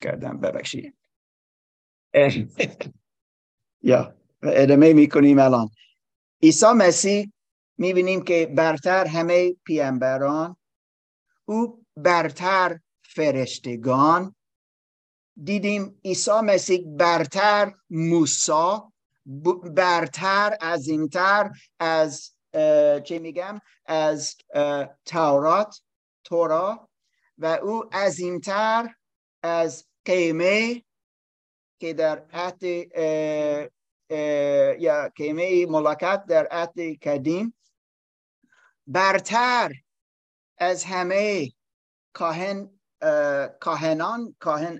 کردم، ببخشید. یا ادامه میکنیم. الان عیسی مسیح میبینیم که برتر همه پیامبران، او برتر فرشتگان، دیدیم عیسی مسیح برتر موسی، برتر عظیمتر از چه میگم از تورا، و او عظیمتر از قیمه که در عهد یا قیمه ملاکت در عهد قدیم، برتر از همه کاهن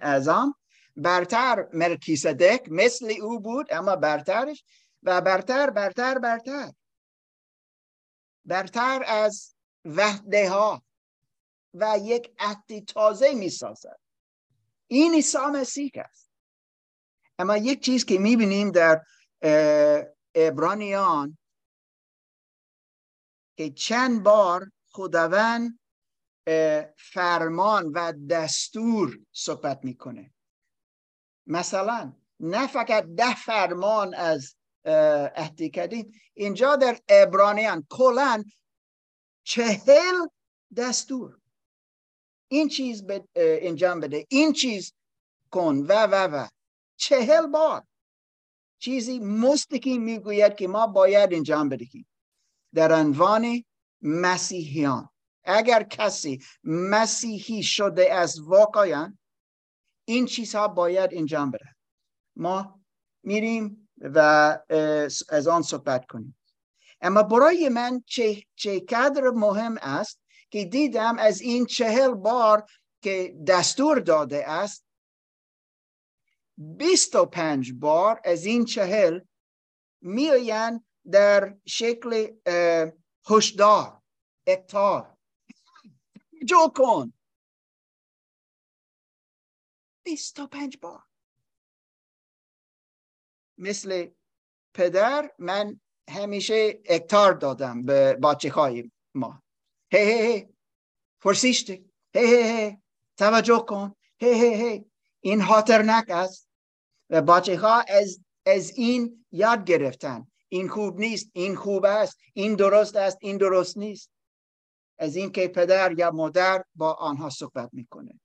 اعظم، برتر ملکیصدق مثل او بود اما برترش، و برتر برتر برتر برتر از وحده ها، و یک عهد تازه می سازد. این عیسی مسیح است. اما یک چیز که می بینیم در عبرانیان که چند بار خداوند فرمان و دستور صحبت میکنه. مثلا نه فقط 10 فرمان از عهد قدیم، اینجا در عبرانیان کلا 40 دستور. این چیز انجام بده، این چیز کن، و 40 بار چیزی مستقیم میگوید که ما باید انجام بدهیم در عنوان مسیحیان. اگر کسی مسیحی شده از واقعا، این چیزها باید انجام بره. ما میریم و از آن صحبت کنیم. اما برای من چه قدر مهم است که دیدم از این 40 بار که دستور داده است، 25 بار از این 40 میآیند در شکل هشدار، اقتار، جو کن. 25 بار. مثل پدر، من همیشه اکتار دادم به بچه های ما. هی هی هی فرسیشتی، هی هی هی توجه کن، هی هی هی. این خطرناک است و بچه ها از این یاد گرفتن. این خوب نیست، این خوب است، این درست است، این درست نیست. از این که پدر یا مادر با آنها صحبت میکنه.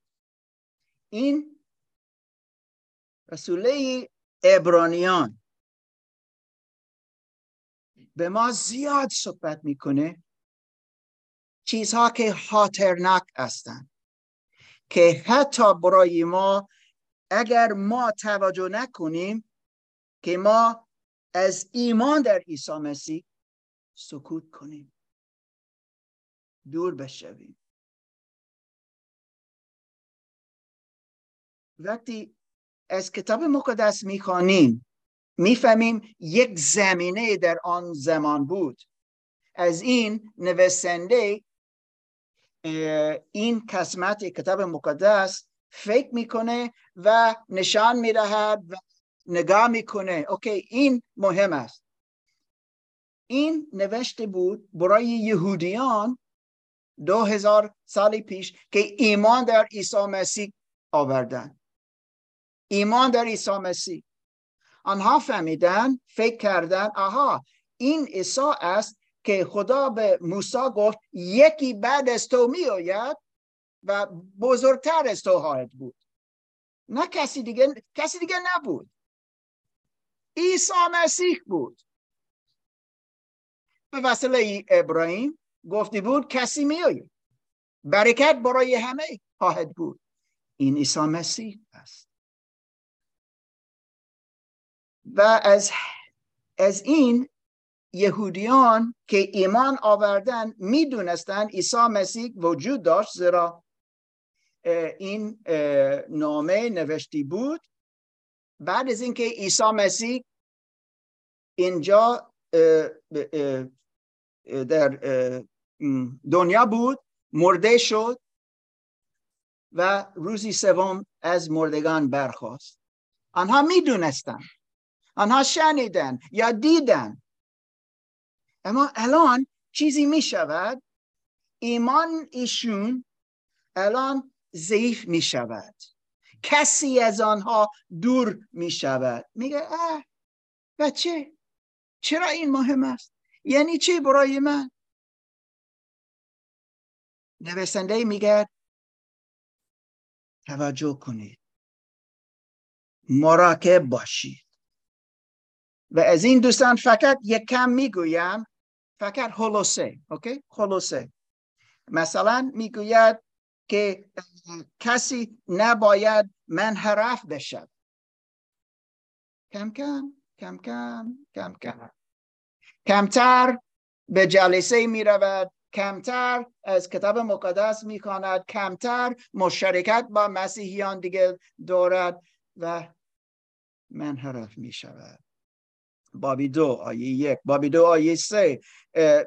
این رسوله عبرانیان به ما زیاد صحبت میکنه چیزها که خطرناک هستند، که حتی برای ما اگر ما توجه نکنیم که ما از ایمان در عیسی مسیح سکوت کنیم، دور بشویم. وقتی از کتاب مقدس میخوانیم میفهمیم یک زمینه در آن زمان بود. از این نویسنده این قسمت کتاب مقدس فکر میکنه و نشان میدهد و نگاه میکنه. اوکی، این مهم است. این نوشته بود برای یهودیان 2000 سال پیش که ایمان در عیسی مسیح آوردند. ایمان در عیسی مسیح. آنها فهمیدن، فکر کردن، آها این عیسی است که خدا به موسی گفت یکی بعد از تو می آید و بزرگتر از تو خواهد بود. نه کسی دیگه نبود. عیسی مسیح بود. به وسیله ابراهیم گفته بود کسی می آید. برکت برای همه خواهد بود. این عیسی مسیح است. و از این یهودیان که ایمان آوردن می دونستن عیسی مسیح وجود داشت، زیرا این نامه نوشتی بود بعد از اینکه عیسی مسیح اینجا در دنیا بود، مرده شد و روزی سوم از مردگان برخاست. آنها می دونستن، آنها شنیدن یا دیدن. اما الان چیزی می شود، ایمان ایشون الان ضعیف می شود. کسی از آنها دور می شود. میگه بچه چرا این مهم است؟ یعنی چی برای من؟ نویسنده میگه توجه کنید، مراقب باشید. و از این دوستان فقط یک کم میگویم، فقط خلاصه. اوکی؟ خلاصه مثلا میگوید که کسی نباید منحرف بشد. کمتر به جلسه می رود، کمتر از کتاب مقدس می خواند، کمتر مشارکت با مسیحیان دیگه دارد و منحرف می شود. باب 2 آیه 1، باب 2 آیه 3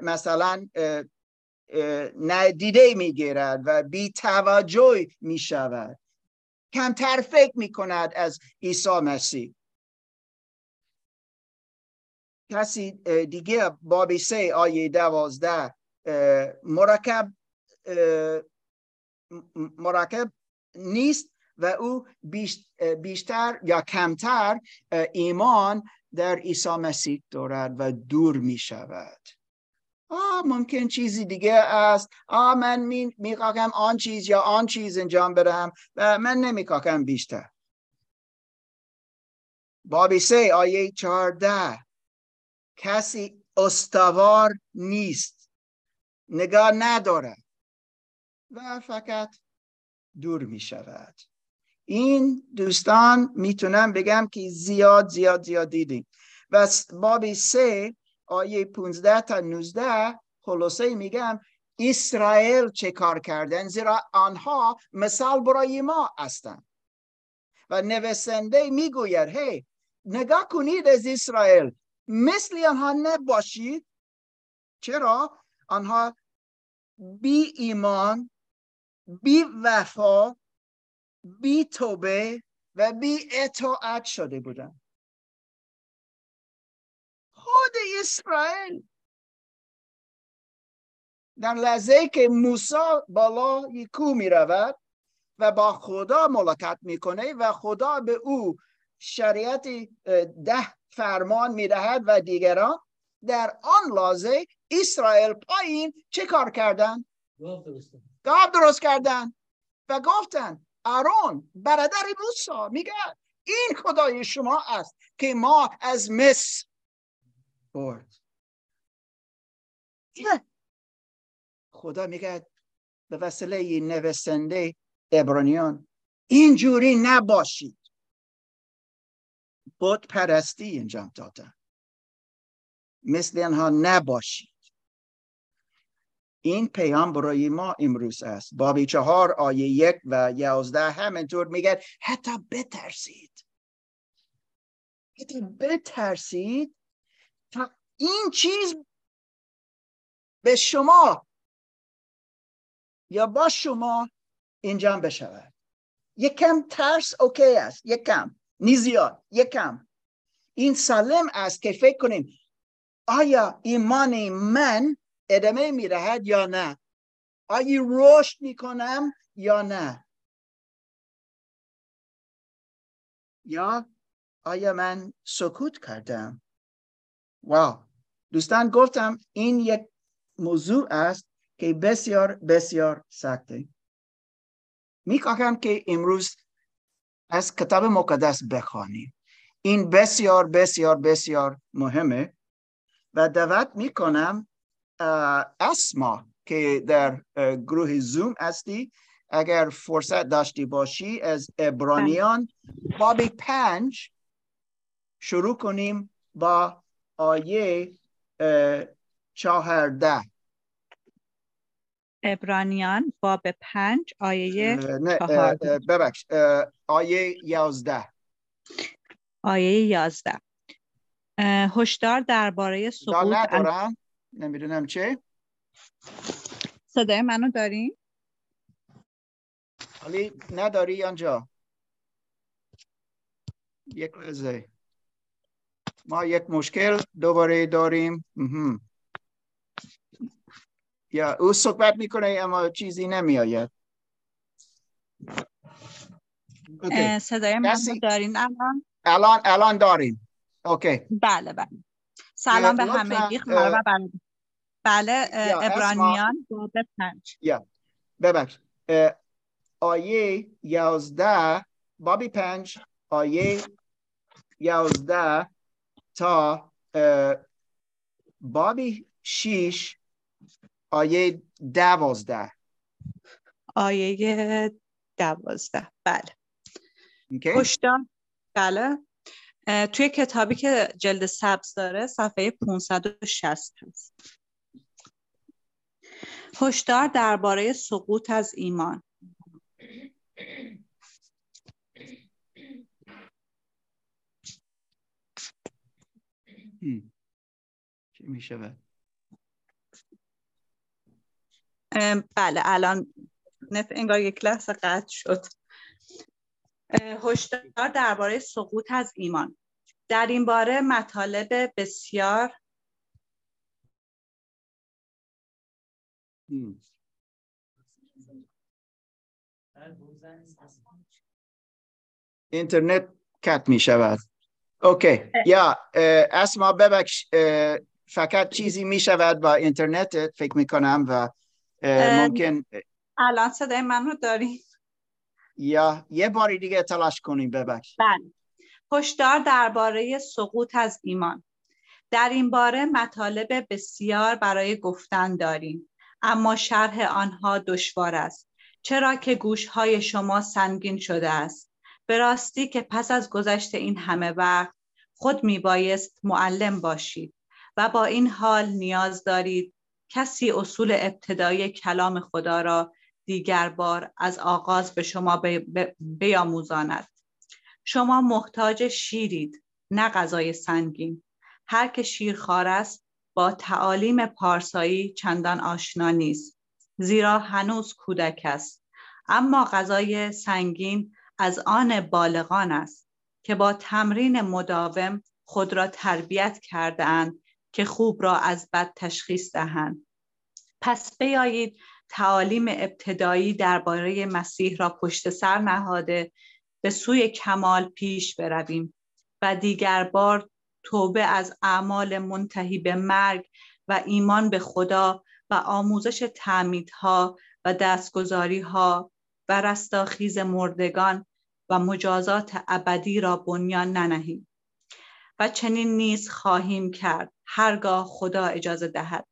مثلا ندیده می گیرد و بی توجه می شود. کمتر فکر می کند از عیسی مسیح. کسی دیگه باب 3 آیه 12 مراقب نیست و او بیشتر یا کمتر ایمان در عیسی مسیح دارد و دور می شود. ممکن چیزی دیگه است. من میخواهم آن چیز یا آن چیز انجام بدم و من نمیخواهم بیشتر. باب 3 آیه 14، کسی استوار نیست، نگاه ندارد و فقط دور می شود. این دوستان میتونم بگم که زیاد دیدیم. و باب 3 آیه 15 تا 19 خلاصه میگم اسرائیل چه کار کردن، زیرا آنها مثال برای ما هستند. و نویسنده میگوید نگاه کنید از اسرائیل، مثل آنها نباشید. چرا؟ آنها بی ایمان، بی وفا، بی توبه و بی اطاعت شده بودند. خود اسرائیل در لحظه که موسی بالای کوه می رود و با خدا ملاقات می کنه و خدا به او شریعت 10 فرمان می دهد و دیگران، در آن لحظه اسرائیل پایین چه کار کردن؟ گاو درست کردن و گفتن ارون برادر موسی میگه این خدای شما است که ما از مصر برد. خدا میگه به وسیله نویسنده عبرانیان اینجوری نباشید. بت پرستی انجام دادن، مثل آنها نباشید. این پیام برای ما امروز است. باب 4 آیه 1 و 11 همینطور میگه حتی بترسید تا این چیز به شما یا با شما انجام بشود. یکم ترس اوکی است، یکم، نی زیاد، یکم. این سالم است که فکر کنیم آیا ایمان من ادامه می دهد یا نه، آیا رشد می کنم یا نه، یا آیا من سکوت کردم. دوستان گفتم این یک موضوع است که بسیار سخته. می خواهم که امروز از کتاب مقدس بخوانیم. این بسیار مهمه و دعوت می کنم اسما که در گروه زوم هستی، اگر فرصت داشتی باشی از عبرانیان باب 5 شروع کنیم با آیه 14. عبرانیان باب 5 آیه 14. ببخشید آیه 11. هشدار درباره سقوط. نمیدونم چه صدای منو دارین؟ حالی نداری آنجا؟ یک لحظه، ما یک مشکل دوباره داریم. یا او صحبت میکنه اما چیزی نمیآید. صدای من دارین الان داریم. اوکی. بله. سلام به همگی. بله. عبرانیان 5. یا ببخش آیه 11 بابی 5 آیه 11 تا بابی 6 آیه 12. آیه 12 بله. هشدار بله. توی کتابی که جلد سبز داره صفحه 560 هست. هشدار درباره سقوط از ایمان. چی میشه؟ بله الان نت انگار یک لحظه قطع شد. هشدار درباره سقوط از ایمان. در این باره مطالب بسیار اینترنت کات می شود. اوکی. یا اسما ببخش فقط چیزی می شود با اینترنت فکر می کنم و ممکن الان صدای من رو داری؟ یا یه باری دیگه تلاش کنیم ببخش. بله. هشدار درباره سقوط از ایمان. در این باره مطالب بسیار برای گفتن داریم، اما شرح آنها دشوار است، چرا که گوشهای شما سنگین شده است. به راستی که پس از گذشت این همه وقت خود میبایست معلم باشید و با این حال نیاز دارید کسی اصول ابتدایی کلام خدا را دیگر بار از آغاز به شما بیاموزاند. شما محتاج شیرید، نه غذای سنگین. هر که شیرخوار است با تعالیم پارسایی چندان آشنا نیست، زیرا هنوز کودک است. اما غذای سنگین از آن بالغان است که با تمرین مداوم خود را تربیت کرده‌اند که خوب را از بد تشخیص دهند. پس بیایید تعالیم ابتدایی درباره مسیح را پشت سر نهاده به سوی کمال پیش برویم و دیگر بار توبه از اعمال منتهی به مرگ و ایمان به خدا و آموزش تعمیدها و دستگذاریها و رستاخیز مردگان و مجازات ابدی را بنیان ننهیم. و چنین نیز خواهیم کرد هرگاه خدا اجازه دهد،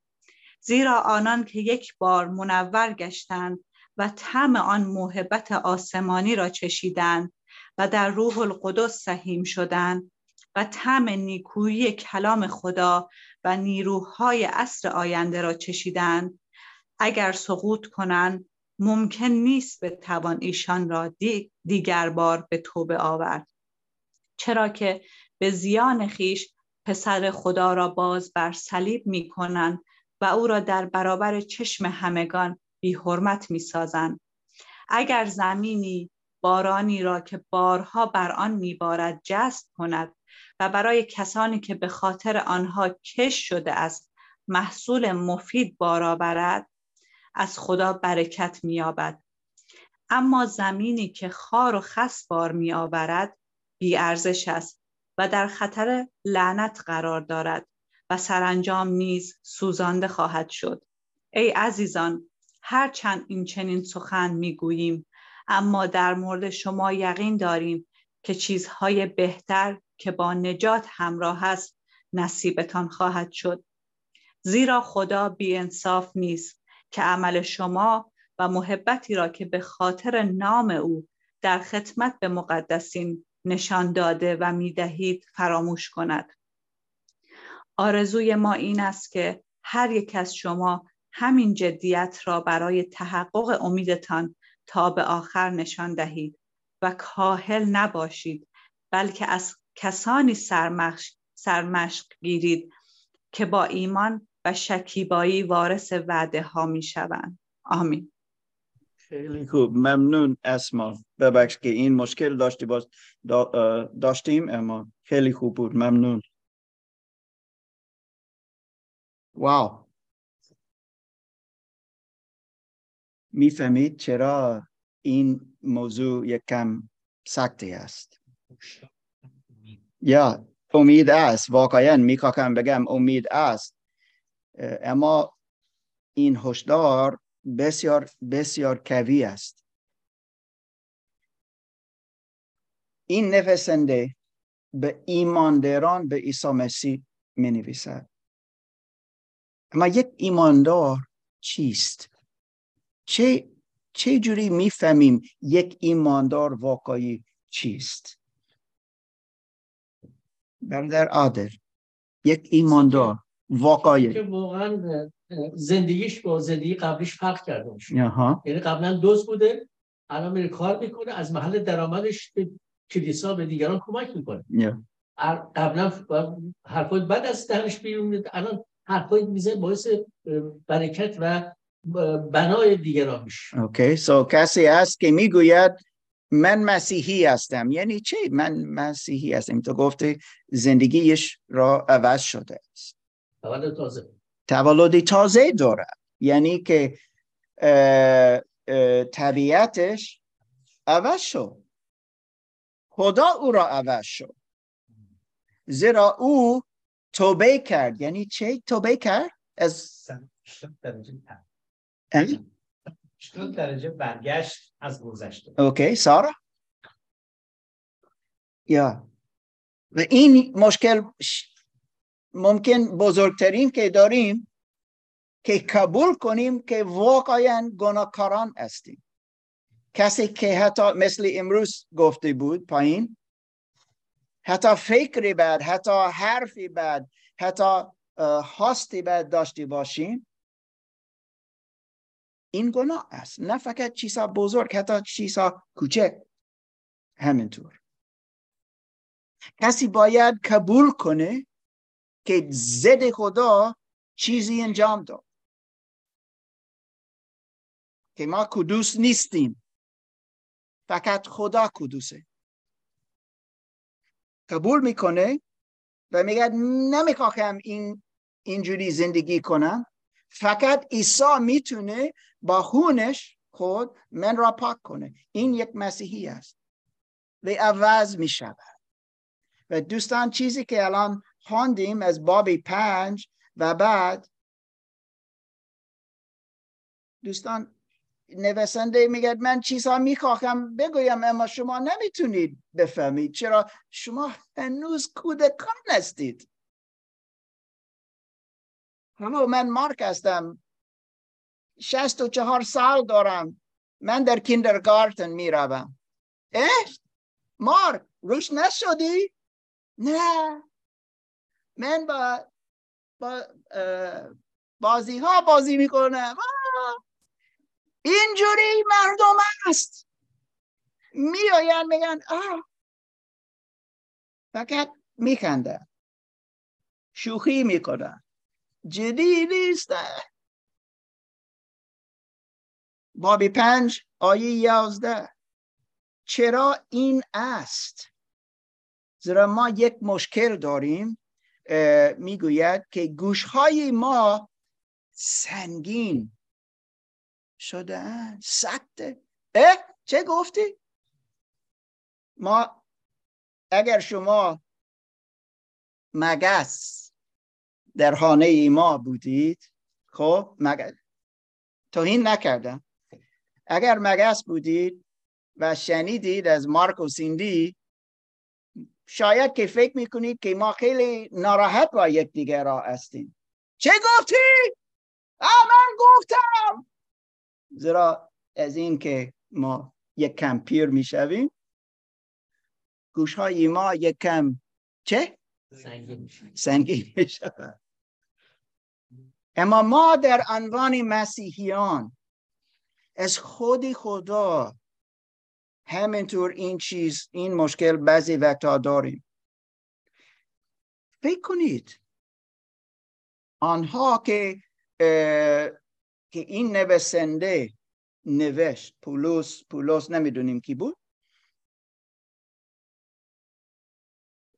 زیرا آنان که یک بار منور گشتند و طعم آن موهبت آسمانی را چشیدند و در روح القدس سهیم شدند و طعم نیکویی کلام خدا و نیروهای عصر آینده را چشیدند، اگر سقوط کنند ممکن نیست بتوان ایشان را دیگر بار به توبه آورد، چرا که به زیان خیش پسر خدا را باز بر صلیب می‌کنند و او را در برابر چشم همگان بی حرمت می‌سازند. اگر زمینی بارانی را که بارها بر آن می‌بارد جذب کند و برای کسانی که به خاطر آنها کش شده است محصول مفید بارا برد، از خدا برکت می‌یابد. اما زمینی که خار و خس بار می‌آورد بی‌ارزش است و در خطر لعنت قرار دارد و سرانجام نیز سوزانده خواهد شد. ای عزیزان، هرچند این چنین سخن میگوییم، اما در مورد شما یقین داریم که چیزهای بهتر که با نجات همراه است نصیبتان خواهد شد. زیرا خدا بی انصاف نیست که عمل شما و محبتی را که به خاطر نام او در خدمت به مقدسین نشان داده و میدهید فراموش کند. آرزوی ما این است که هر یک از شما همین جدیت را برای تحقق امیدتان تا به آخر نشان دهید و کاهل نباشید، بلکه از کسانی سرمشق گیرید که با ایمان و شکیبایی وارث وعده ها می شوند. آمین. خیلی خوب، ممنون اسما. ببخش که این مشکل داشتیم اما خیلی خوب بود. ممنون. واو، میفهمید چرا این موضوع یک کم سکتی است. یا امید است، واقعا میخواهم بگم امید است، اما این هشدار بسیار بسیار قوی است. این نویسنده به ایمانداران به عیسی مسیح می نویسد. اما یک ایماندار چیست؟ چه جوری می فهمیم یک ایماندار واقعی چیست؟ برادر عادل، یک ایماندار واقعی که واقعا زندگیش با زندگی قبلیش فرق کرده باشه، یعنی قبلا دوز بوده، الان میره کار میکنه، از محل درآمدش به کلیسا به دیگران کمک میکنه. قبلا حرفای بد از دهنش بیرون میاد، الان حرفای میزنه باعث برکت و بنای دیگران میشه. اوکی، سو کسی هست که میگوید من مسیحی هستم، یعنی چی من مسیحی هستم؟ تو گفته زندگیش را عوض شده است، تولد تازه داره، یعنی که طبیعتش عوض شد، خدا او را عوض شد، زیرا او توبه کرد. یعنی چه توبه کرد؟ از 80 درجه برگشت از گذشته. اوکی سارا، یا و این مشکل ممکن بزرگترین که داریم که قبول کنیم که واقعا گناهکاران هستیم. کسی که حتی مثل امروز گفته بود پایین، حتی فکری بد، حتی حرفی بد، حتی هستی بد داشته باشیم، این گناه است. نه فقط چیزا بزرگ، حتی چیزا کوچک همینطور. کسی باید قبول کنه که ضد خدا چیزی انجام داد، که ما قدوس نیستیم، فقط خدا قدوسه. قبول میکنه و میگه نمیخوام اینجوری زندگی کنم، فقط عیسی میتونه با خونش خود من را پاک کنه. این یک مسیحی است و عوض میشود. و دوستان چیزی که الان خواندیم از باب 5 و بعد، دوستان نویسنده میگه من چیزها میخواهم بگویم اما شما نمیتونید بفهمید، چرا شما هنوز کودکان هستید. اما من مارک هستم، 64 سال دارم، من در کیندرگارتن میروم. مارک روش نشدی؟ نه، من با بازی ها بازی میکنم. اینجوری مردم هست، میاین میگن فقط میخندن، شوخی میکنن، جدی نیستن. باب 5 آیه 11، چرا این است؟ زیرا ما یک مشکل داریم. میگوید که گوشهای ما سنگین شده اند، سخته. چه گفتی؟ ما اگر شما مگس در خانه ای ما بودید، خب مگس توهین نکردم، اگر مگس بودید و شنیدید از مارک و سیندی، شاید که فکر میکنید که ما خیلی ناراحت با یک دیگر را هستیم. چه گفتی؟ من گفتم. زیرا از این که ما یک کم پیر میشویم، گوشهای ما یک کم چه؟ سنگین میشود. اما ما در عنوان مسیحیان از خود خدا همینطور این مشکل بعضی وقتا داریم. فکر کنید آنها که این نویسنده نوشت، پولس نمیدونیم کی بود،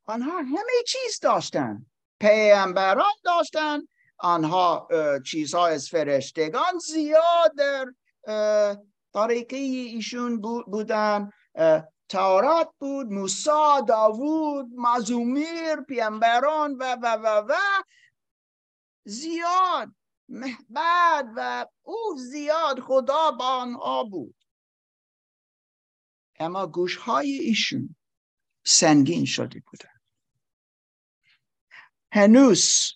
آنها همه چیز داشتن، پیامبران داشتن، آنها چیزها از فرشتگان زیاد در تاریکی ایشون بودن، تورات بود، موسی، داوود، مزمور، پیامبران و زیاد محبت و او زیاد خدا با آنها بود. اما گوشهای ایشون سنگین شده بودن. هنوز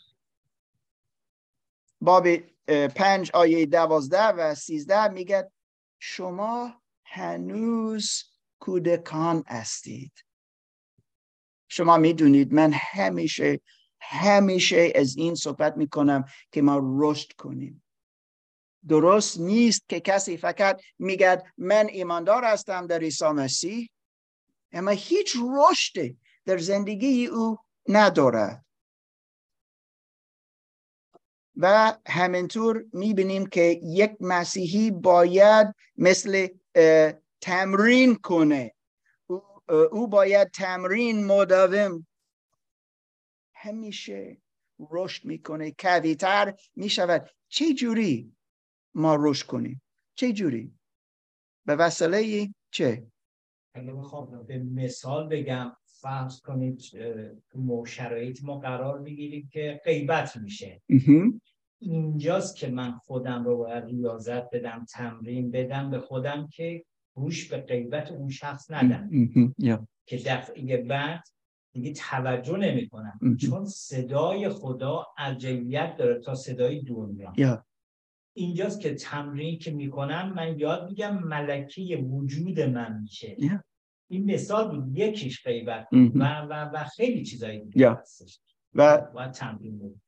باب 5 آیه 12 و 13 میگه شما هنوز کودکان هستید. شما میدونید من همیشه از این صحبت میکنم که ما رشد کنیم. درست نیست که کسی فقط میگه من ایماندار هستم در عیسی مسیح، اما هیچ رشدی در زندگی او نداره. و همینطور میبینیم که یک مسیحی باید مثل تمرین کنه. او باید تمرین مداوم، همیشه رشد میکنه، قوی‌تر میشود. چه جوری ما رشد کنیم؟ چه جوری؟ به وسیله چه؟ اگه بخوام به مثال بگم، فرض کنید تو شرایط ما قرار بگیریم که غیبت میشه. اینجاست که من خودم رو باید ریاضت بدم، تمرین بدم به خودم که گوش به غیبت اون شخص ندم، که دفعه بعد دیگه توجه نمی کنم، چون صدای خدا ارجحیت داره تا صدای دنیا. اینجاست که تمرین که میکنم من یاد میگم ملکه وجود من میشه. این مثال بود، یکیش غیبت و خیلی چیزایی دیگه هستش و تمرین بود.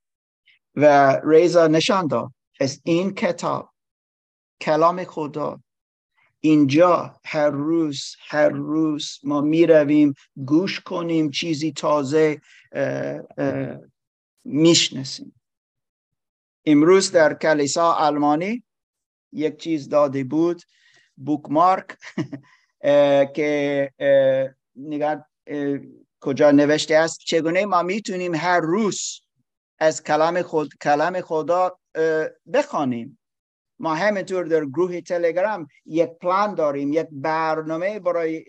و رضا نشان داد از این کتاب کلام خدا، اینجا هر روز ما می رویم گوش کنیم، چیزی تازه می شناسیم. امروز در کلیسا آلمانی یک چیز داده بود، بوکمارک، که نگاه کجا نوشته است چگونه ما می تونیم هر روز از کلام خدا بخوانیم. ما همینطور در گروه تلگرام یک پلان داریم، یک برنامه برای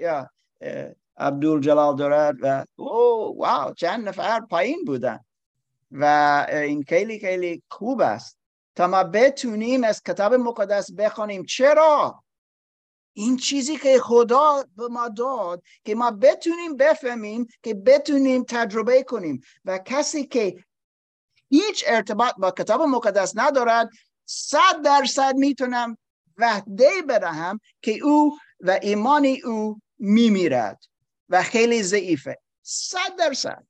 عبدالجلال دارد و واو چند نفر پایین بودن و این خیلی خیلی خوب است تا ما بتونیم از کتاب مقدس بخونیم. چرا؟ این چیزی که خدا به ما داد که ما بتونیم بفهمیم، که بتونیم تجربه کنیم. و کسی که هیچ ارتباط با کتاب مقدس ندارد 100% میتونم وعده بدهم که او و ایمانی او میمیرد و خیلی ضعیفه، 100%.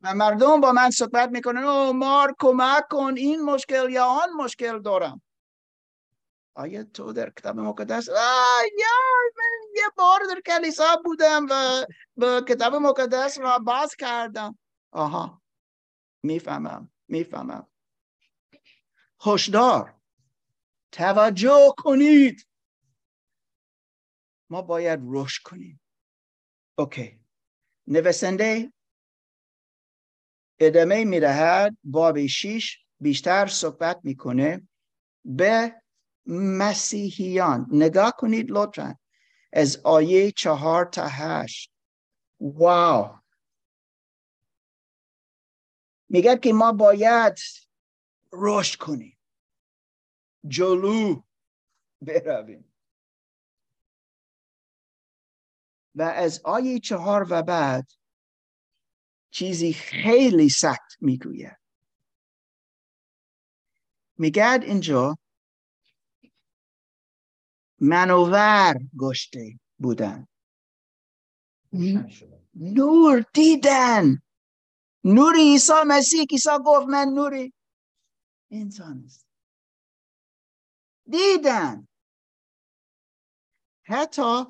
و مردم با من صحبت میکنن، او مار کمک کن، این مشکل یا آن مشکل دارم. آیا تو در کتاب مقدس؟ من یه بار در کلیسا بودم و به کتاب مقدس را باز کردم. آها، میفهمم. هوشدار، توجه کنید، ما باید رشد کنیم. اوکی، نویسنده ادامه می‌دهد، باب 6 بیشتر صحبت میکنه به مسیحیان. نگاه کنید لطفاً از آیه 4 تا 8. واو، میگه که ما باید رشد کنیم، جلو برویم. و از آیه 4 و بعد چیزی خیلی سخت میگوید. میگه اینجا منور گشته بودن، نور دیدن، نور عیسی مسیح. عیسی گفت من نوری انسان است. دیدن، حتی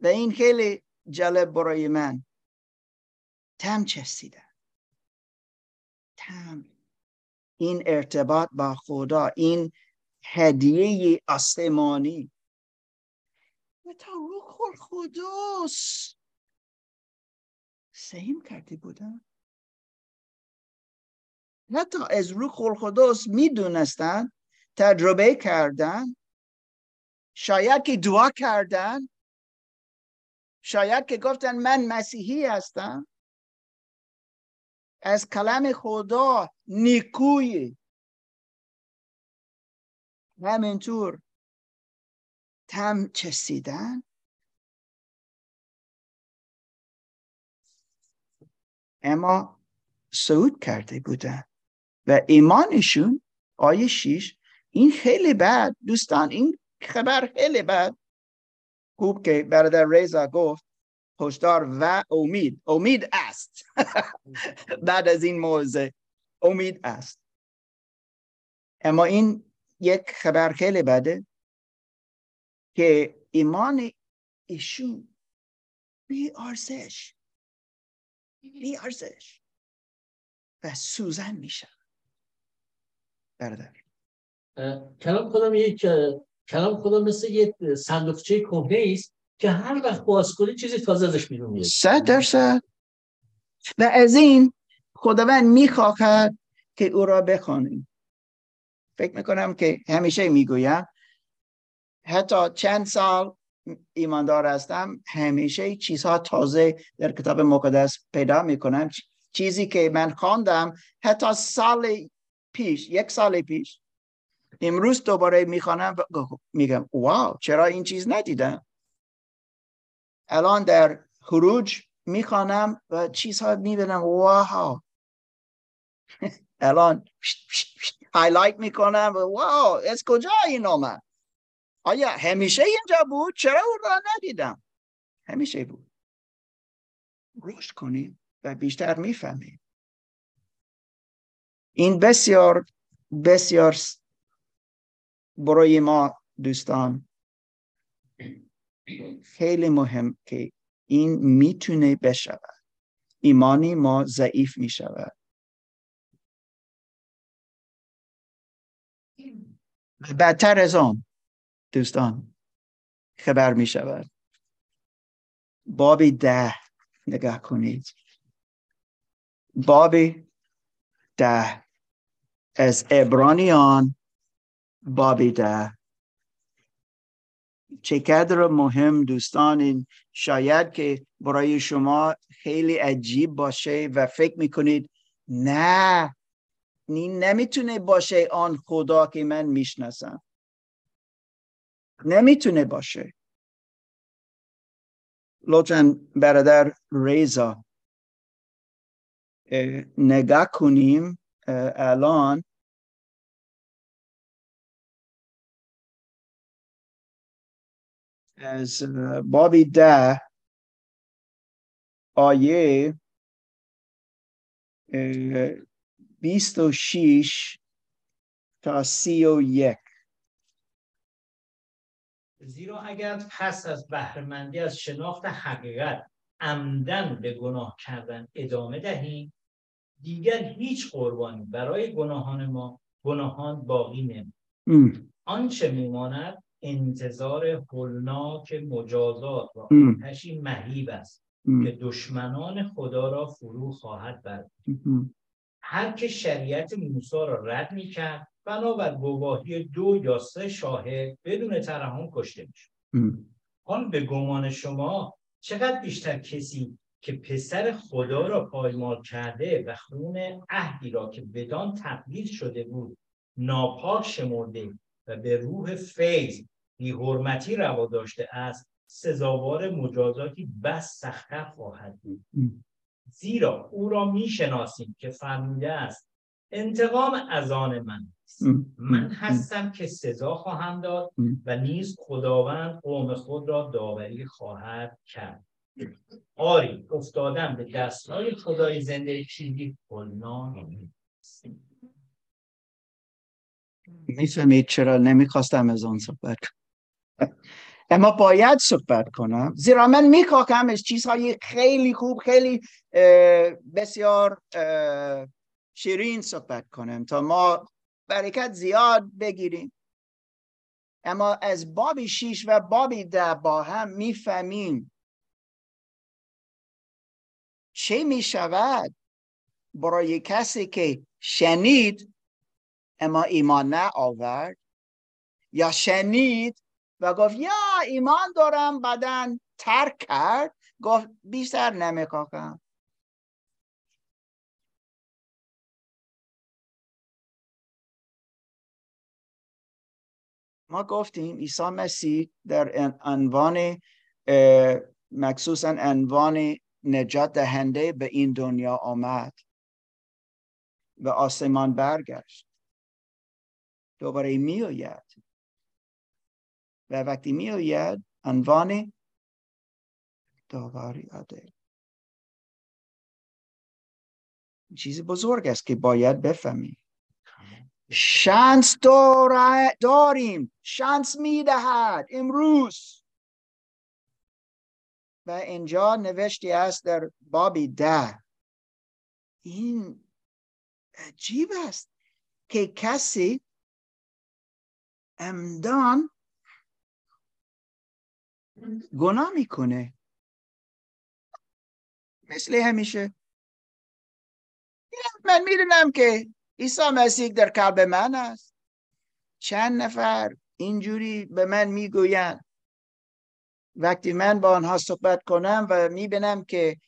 و این خیلی جالب برای من، تم چستیدن. تم، این ارتباط با خدا، این هدیه آسمانی و تا روح القدس سهم کرده بودن. حتی از روح القدس میدونستن، تجربه کردن. شاید که دعا کردن، شاید که گفتن من مسیحی هستم، از کلام خدا نیکویی همینطور تم چسیدن. اما صعود کرده بودن و ایمانشون، آیه 6، این خیلی بد دوستان، این خبر خیلی بد. خوب که برادر رضا گفت هشدار و امید، امید است. بعد از این موضوع امید است، اما این یک خبر خیلی بده که ایمان ایشون بی ارزش و سوزن میشه. برادر کلام خودم یک مثل یک صندوقچه کهنه است که هر وقت باز کنی چیزی تازه ازش بیرون میاد. 100% و از این خداوند میخواهد که او را بخوانیم. فکر میکنم که همیشه میگویم، حتی چند سال ایماندار هستم، همیشه چیزها تازه در کتاب مقدس پیدا میکنم. چیزی که من خواندم حتی سال پیش، یک سال پیش، امروز دوباره میخوانم و میگم واو، چرا این چیز ندیدم؟ الان در خروج میخوانم و چیزها میبینم، واو. الان هایلایت میکنم و واو، از کجا این آمد؟ آیا همیشه اینجا بود؟ چرا اون را ندیدم؟ همیشه بود. رشد کنیم و بیشتر میفهمیم. این بسیار بسیار برای ما دوستان خیلی مهم که این میتونه بشود. ایمانی ما ضعیف میشود و بدتر از آن دوستان خبر میشود. باب 10 نگاه کنید، باب 10 از عبرانیان، باب 10 چقدر مهم دوستان. این شاید که برای شما خیلی عجیب باشه و فکر میکنید نه، این نمیتونه باشه آن خدا که من میشناسم، نمیتونه باشه. لطفاً برادر رضا نگاه کنیم الان از باب 10 آیه 26 تا 31. زیرا اگر پس از بهره‌مندی از شناخت حقیقت عمدن به گناه کردن ادامه دهیم، دیگر هیچ قربانی برای گناهان باقی نماند. آنچه میماند انتظار هولناک مجازات و آتشی مهیب است که دشمنان خدا را فرو خواهد برد. هر که شریعت موسی را رد می‌کرد بنابر گواهی 2 یا 3 شاهد بدون ترحم کشته می‌شد. آن به گمان شما چقدر بیشتر کسی که پسر خدا را پایمال کرده و خون عهدی را که بدان تبدیل شده بود ناپاک شمرده و به روح فیض بی‌حرمتی روا داشته است، سزاوار مجازاتی بس سخت‌تر خواهد بود. زیرا او را میشناسیم که فرموده است انتقام از آن من است، من هستم که سزا خواهم داد و نیز خداوند قوم خود را داوری خواهد کرد. آری، افتادن به دستهای خدای زنده چیزی هولناک است. میفهمید چرا نمیخواستم از آن صحبت کنم، اما باید صحبت کنم، زیرا من میخواهم از چیزهای خیلی خوب، خیلی بسیار شیرین صحبت کنم تا ما برکت زیاد بگیریم. اما از باب 6 و باب 10 با هم میفهمیم چه میشود برای کسی که شنید اما ایمان نه آورد، یا شنید و گفت یا ایمان دارم، بدن ترک کرد، گفت بیشتر نمی‌کنم. ما گفتیم عیسی مسیح در عنوان مخصوصا عنوان نجات دهنده به این دنیا آمد و آسمان برگشت، دوباره میآید و وقتی میآید عنوان داوری عدل. چیز بزرگ است که باید بفهمیم. شانس داریم، شانس میدهد امروز. و اینجا نوشته است در باب 10، این عجیب است که کسی عمدان گناه میکنه، مثل همیشه. من میدونم که عیسی مسیح در قلب من است. چند نفر اینجوری به من میگویند وقتی من با آنها صحبت کنم و میبینم که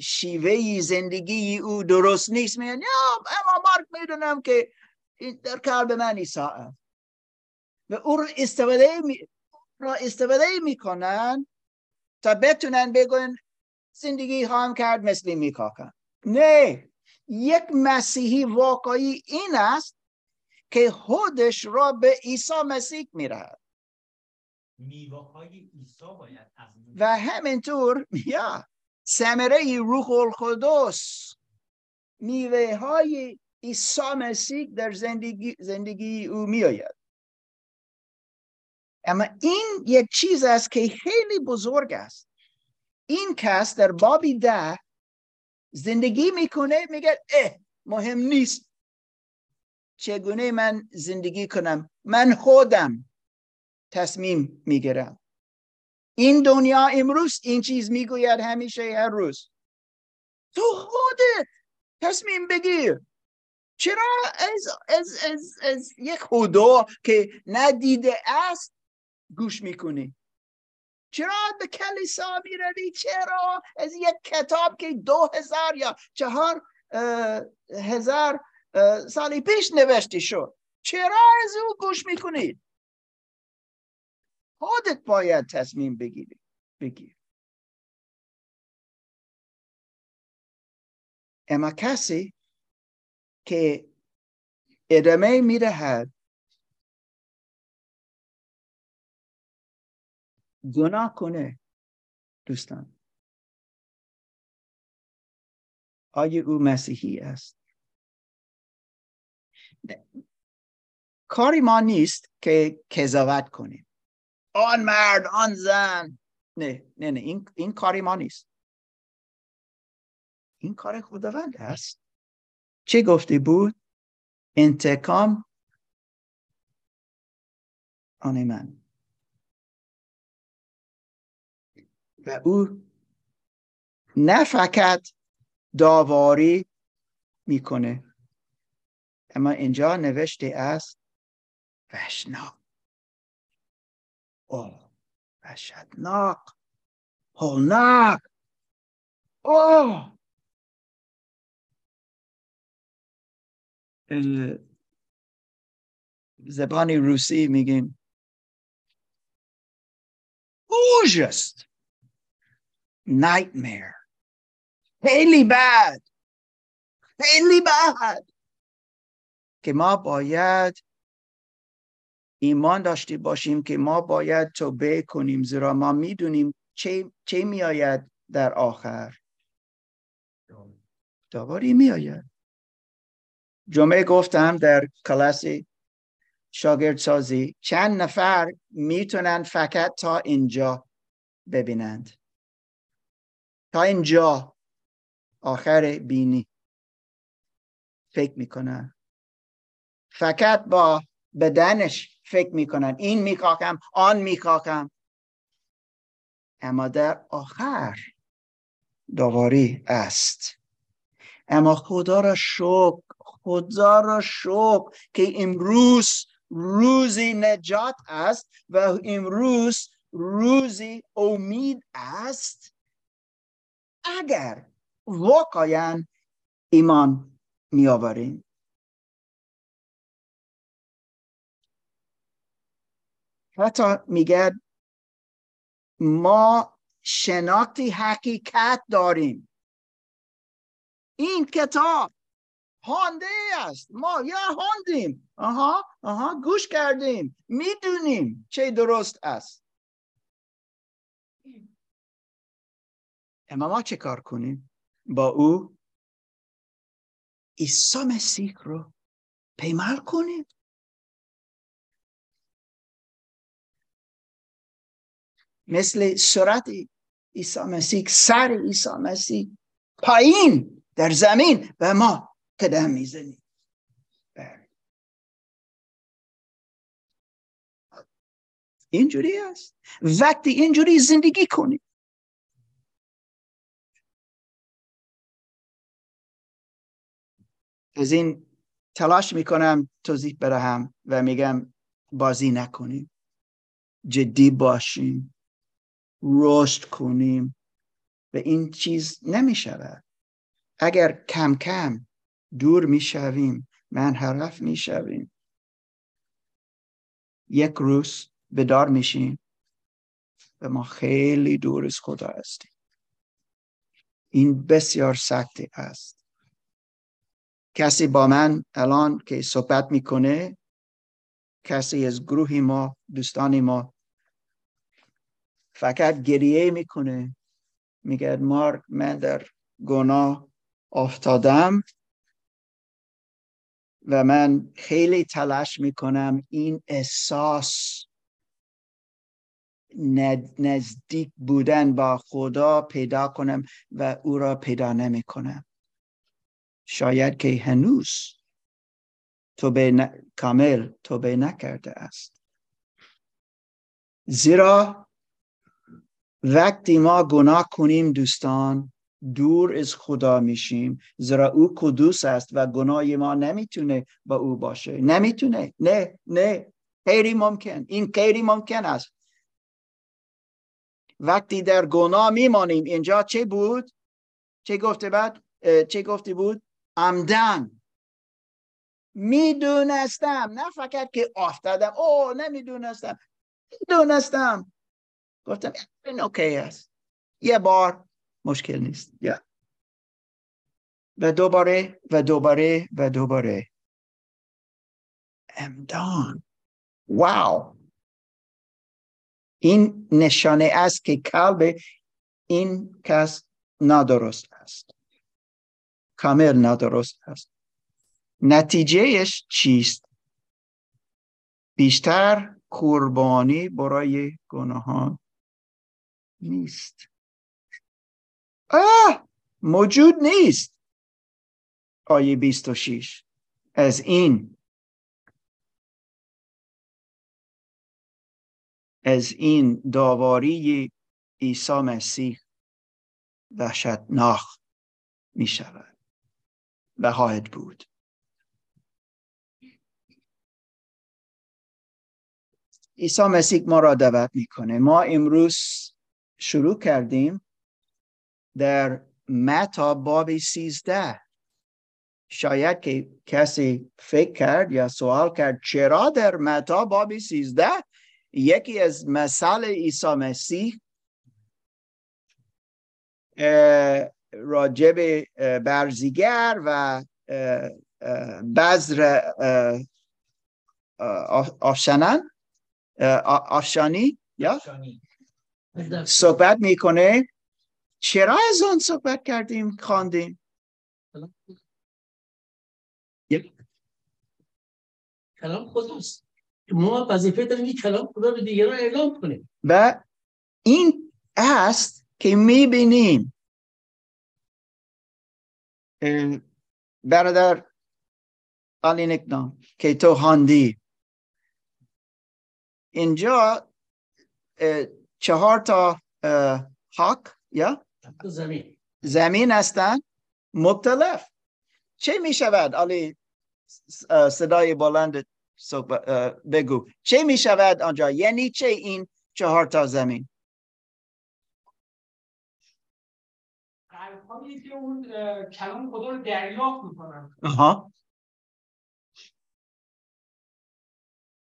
شیوه زندگی او درست نیست، میگن اما مارک میدونم که در قلب من عیسی است و او را استفاده میکنن تا بتونن بگن زندگی هم کرد مثل میکاکن. نه، یک مسیحی واقعی این است که خودش را به عیسی مسیح میرهد و همینطور ثمره روح القدس، میوه های عیسی مسیح در زندگی او میآید. اما این یک چیز است که خیلی بزرگ است. این کس در باب 10 زندگی میکنه، میگه مهم نیست چگونه من زندگی کنم، من خودم تصمیم میگیرم. این دنیا امروز این چیز میگوید، همیشه، هر روز. تو خودت تصمیم بگیر. چرا از یک خدا که ندیده است گوش میکنی؟ چرا به کلیسا میروی؟ چرا از یک کتاب که 2000 یا 4000 سالی پیش نوشته شد چرا از او گوش میکنید؟ خودت باید تصمیم بگیری. اما کسی که ادامه میدهد گناه کنه، دوستان، آیا او مسیحی است؟ کاری ما نیست که قضاوت کنیم. آن مرد، آن زن، نه، این کاری ما نیست. این کار خداوند است. چه گفته بود؟ انتقام آن من. و او نه فقط داوری میکنه، اما اینجا نوشته است وحشتناک، وحشتناک، هولناک. زبان روسی میگیم اوجست، nightmare. خیلی بد که ما باید ایمان داشته باشیم، که ما باید توبه کنیم، زیرا ما میدونیم چه میآید در آخر. داوری میآید. جمعه گفتم در کلاس شاگردسازی چند نفر میتونن فقط تا اینجا ببینند، تا اینجا آخر بینی فکر میکنن، فقط با بدنش فکر میکنن، این میکاکم، آن میکاکم. اما در آخر داوری است. اما خدا را شکر که امروز روز نجات است و امروز روز امید است اگر واقعا ایمان می آوریم. حتی میگه ما شناخت حقیقت داریم. این کتاب خوانده است، ما یا خواندیم، گوش کردیم، میدونیم چه درست است. اما ما چه کار کنیم با او؟ عیسی مسیح رو پیمال کنیم. مثل صورت عیسی مسیح، سر عیسی مسیح پایین در زمین و ما قدم میزنیم. اینجوری است. وقتی اینجوری زندگی کنیم، از این تلاش میکنم توضیح بدهم و میگم بازی نکنیم، جدی باشیم، رشد کنیم و این چیز نمیشود. اگر کم کم دور میشویم، منحرف میشویم، یک روز بدار میشیم و ما خیلی دور از خدا هستیم. این بسیار سخت است. کسی با من الان که صحبت میکنه، کسی از گروه ما، دوستان ما، فقط گریه میکنه، میگه من در گناه افتادم و من خیلی تلاش میکنم این احساس نزدیک بودن با خدا پیدا کنم و او را پیدا نمیکنم. شاید که هنوز کامل توبه نکرده است. زیرا وقتی ما گناه کنیم دوستان، دور از خدا میشیم، زیرا او قدوس است و گناه ما نمیتونه با او باشه. نمیتونه. نه. غیر ممکن. این غیر ممکن است. وقتی در گناه میمانیم، اینجا چه بود؟ چه گفته بود؟ عمدن. میدونستم، نه فقط که افتادم، میدونستم. گفتم این اوکی است، یه بار مشکل نیست. و دوباره عمدن. واو، این نشانه است که قلب این کس نادرست است، کامل نادرست است. نتیجهش چیست؟ بیشتر قربانی برای گناهان نیست. موجود نیست. آیه 26 از این داوری عیسی مسیح وحشتناک می شود و خواهد بود. عیسی مسیح ما را دعوت میکنه. ما امروز شروع کردیم در متی باب 13. شاید که کسی فکر کرد یا سوال کرد چرا در متی باب 13 یکی از مثال عیسی مسیح راجب برزیگر و بذر افشانی صحبت میکنه. چرا از اون صحبت کردیم، خواندیم؟ کلام خداست، ما وظیفه داریم که کلام خدا رو دیگران اعلام کنیم و این است که میبینیم. برادر علی نکنام که تو هاندی، اینجا 4 تا حق یا زمین هستن مختلف. چه می شود؟ علی صدای بلند بگو چه می شود آنجا، یعنی چه این 4 تا زمین؟ هایی که اون کلام خدا رو دریافت میکنن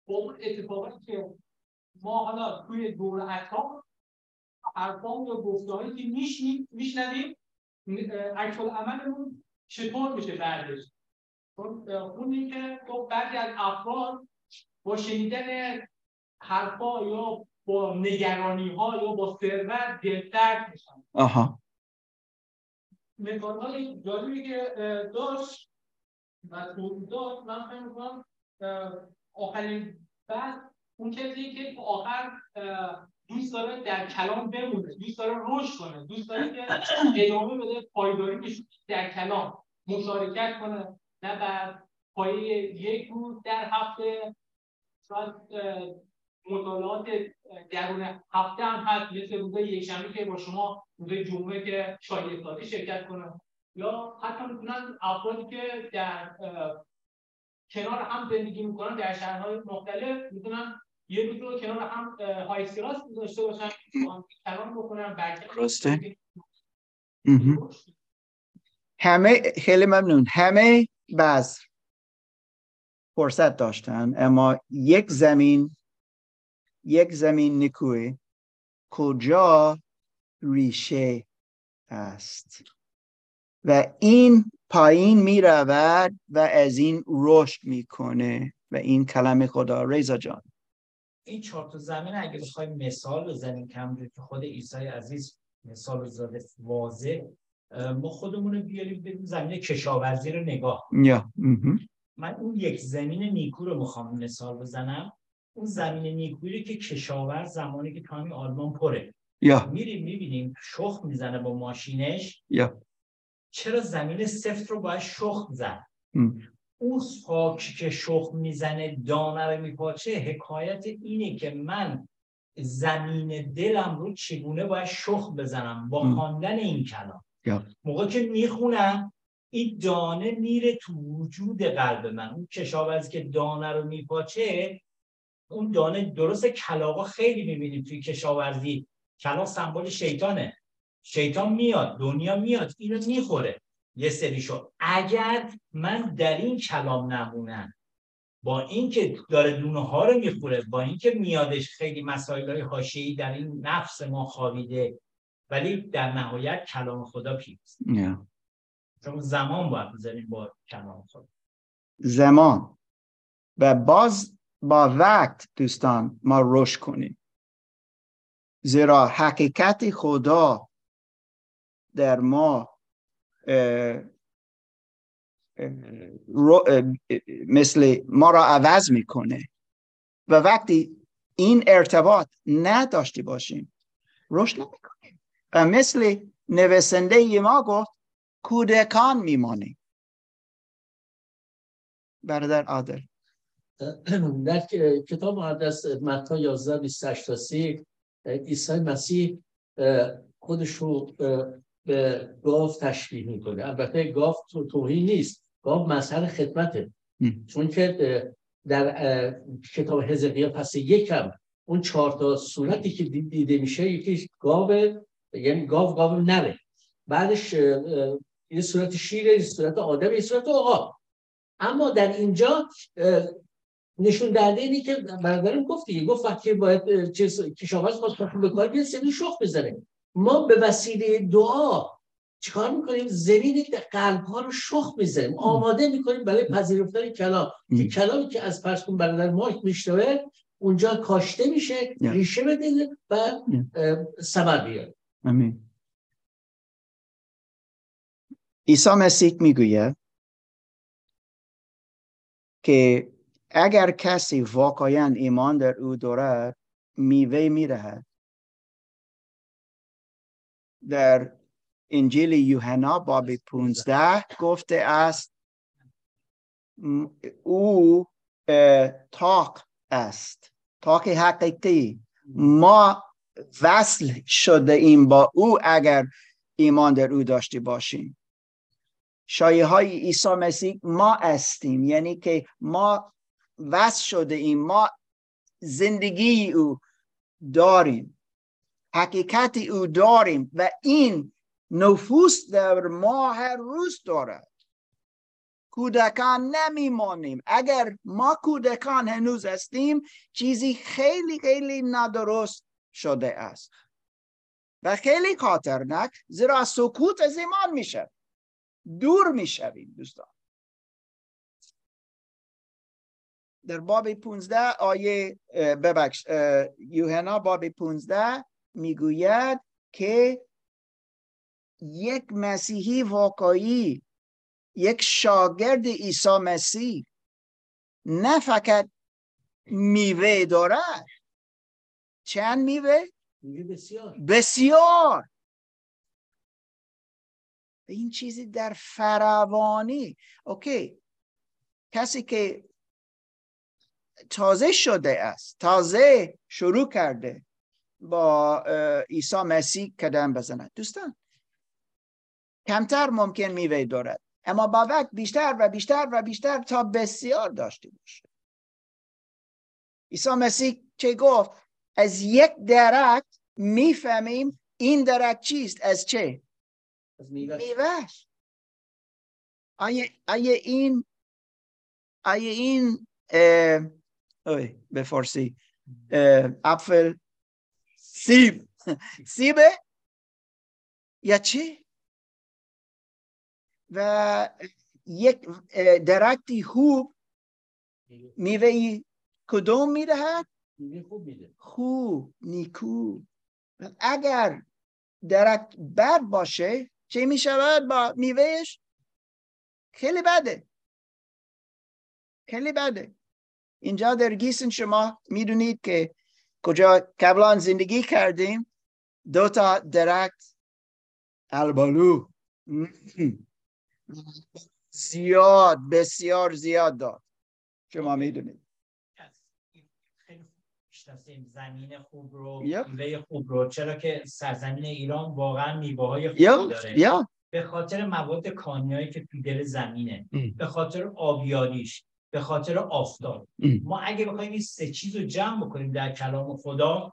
با اون اتفاقی که ما حالا توی دور اطراف حرفان یا گفته هایی که میشنویم اکشال عملمون چطور میشه بعدش. اونی که بعضی از افراد با شنیدن حرفا یا با نگرانی ها یا با ثروت دلترک میشن. مکانهای جالبی که داشت و توضیحات من فکر می‌کنم آخرین بحث اون کسی که آخر دوست داره در کلام بمونه، دوست داره رشد کنه، دوست داره که ادامه بده پایداریش در کلام مشارکت کنه، نه بر پایه یک روز در هفته، شاید مطالعات درون هفته هم هست، مثل روزه یکشنبه که با شما روزه جمعه که شایستاری شرکت کنن، یا حتی میتونن افرادی که در کنار هم زندگی میکنن در شهرهای مختلف میتونن یه روز رو کنار هم های سیراس داشته باشن، کلام بکنن، برکت. همه خیلی ممنون. همه بعض فرصت داشتن، اما یک زمین نیکویی کجا ریشه است و این پایین می رود و از این رشد می کنه و این کلام خدا. رضا جان، این 4 تا زمین اگه بخوایم مثال بزنیم که خود عیسی عزیز مثال زاده واضح، ما خودمون رو بیاریم ببینیم زمین کشاورزی رو نگاه. من اون یک زمین نیکو رو میخوام مثال بزنم. اون زمین نیکویی که کشاورز زمانی که تامی آلمان پره میریم میبینیم شخم میزنه با ماشینش. چرا زمین سفت رو باید شخم زن؟ اون خاکی که شخم میزنه دانه رو میپاچه. حکایت اینه که من زمین دلم رو چگونه باید شخم بزنم با خواندن این کلام. موقع که میخونم این دانه میره تو وجود قلب من. اون کشاورز که دانه رو میپاچه، اون دانه درست کلاغا خیلی میبینیم توی کشاورزی، کلاغ سمبل شیطانه، شیطان میاد، دنیا میاد، اینو میخوره یه سریشو. اگر من در این کلام نمونم، با اینکه داره دونه ها رو میخوره، با اینکه میادش خیلی مسائل های حاشیه‌ای در این نفس ما خوابیده، ولی در نهایت کلام خدا پیروز. چون زمان باید بذاریم با کلام خدا، زمان و باز با وقت دوستان ما روش کنیم، زیرا حقیقت خدا در ما مثل ما را عوض میکنه و وقتی این ارتباط نداشته باشیم روش نمیکنیم و مثل نویسنده ما گفت کودکان میمانیم. برادر عادل، در کتاب مقدس متی 11:28-30 عیسی مسیح خودش رو به گاو تشبیه میکنه. البته گاو توهین نیست، گاو مظهر خدمته. چون که در کتاب حزقیال پس یکم اون 4 تا صورتی که دیده میشه، یکیش گاوه، یعنی گاو نره، بعدش این صورت شیره، این صورت آدم، این صورت عقاب. اما در اینجا نشون دهنده اینه که برادرم گفت وقتی باید کشاورز باید شخم به کار بیاد، زمین شخم بزنه. ما به وسیله دعا چیکار میکنیم؟ زمین قلبها رو شخم میزنیم، آماده میکنیم برای پذیرفتن کلام. که کلامی که از فرض کن برادر مایک میشنوه اونجا کاشته میشه، ریشه بده و ثمر بیاره. آمین. عیسی مسیح میگوید که اگر کسی واقعاً ایمان در او دارد، میوه می‌دهد. در انجیل یوحنا باب 15 گفته است او طاق است، طاق حقیقی. ما وصل شده ایم با او اگر ایمان در او داشته باشیم. شایعه‌های عیسی مسیح ما هستیم، یعنی که ما وصل شده ایم، ما زندگی او داریم، حقیقت او داریم و این نفوس در ما هر روز دارد. کودکان نمیمانیم. اگر ما کودکان هنوز هستیم چیزی خیلی خیلی نادرست شده است و خیلی خطرناک، زیرا سکوت از ایمان میشه، دور میشویم. دوستان در باب 15 آیه ببخش یوحنا باب 15 میگوید که یک مسیحی واقعی، یک شاگرد عیسی مسیح نه فقط میوه دارد. چند میوه؟ بسیار بسیار. این چیزی در فراوانی. اوکی، کسی که تازه شده است، تازه شروع کرده با عیسی مسیح قدم بزند، دوستان کمتر ممکن میوه دارد، اما با وقت بیشتر و بیشتر و بیشتر تا بسیار داشته باشه. عیسی مسیح چه گفت؟ از یک درخت میفهمیم این درخت چیست، از چه؟ از میوهش. آیا این به فارسی اپفل سیبه یا چه؟ و یک درختی خوب میوه کدوم میدهد؟ خوب، نیکو. اگر درخت بد باشه چه میشود با میوهش؟ خیلی بده، خیلی بده. اینجا در گیسن شما میدونید که کجا قبلا زندگی کردیم، دوتا درخت البالو زیاد، بسیار زیاد داد. شما میدونید خیلی میشناسیم زمین خوب رو، میوه خوب رو، چرا که سرزمین ایران واقعا میوه‌های خوب داره. به خاطر مواد کانیایی که تو دل زمینه، به خاطر آبیاریش، به خاطر آفتاب. ما اگه بخوایم این سه چیز رو جمع بکنیم در کلام خدا،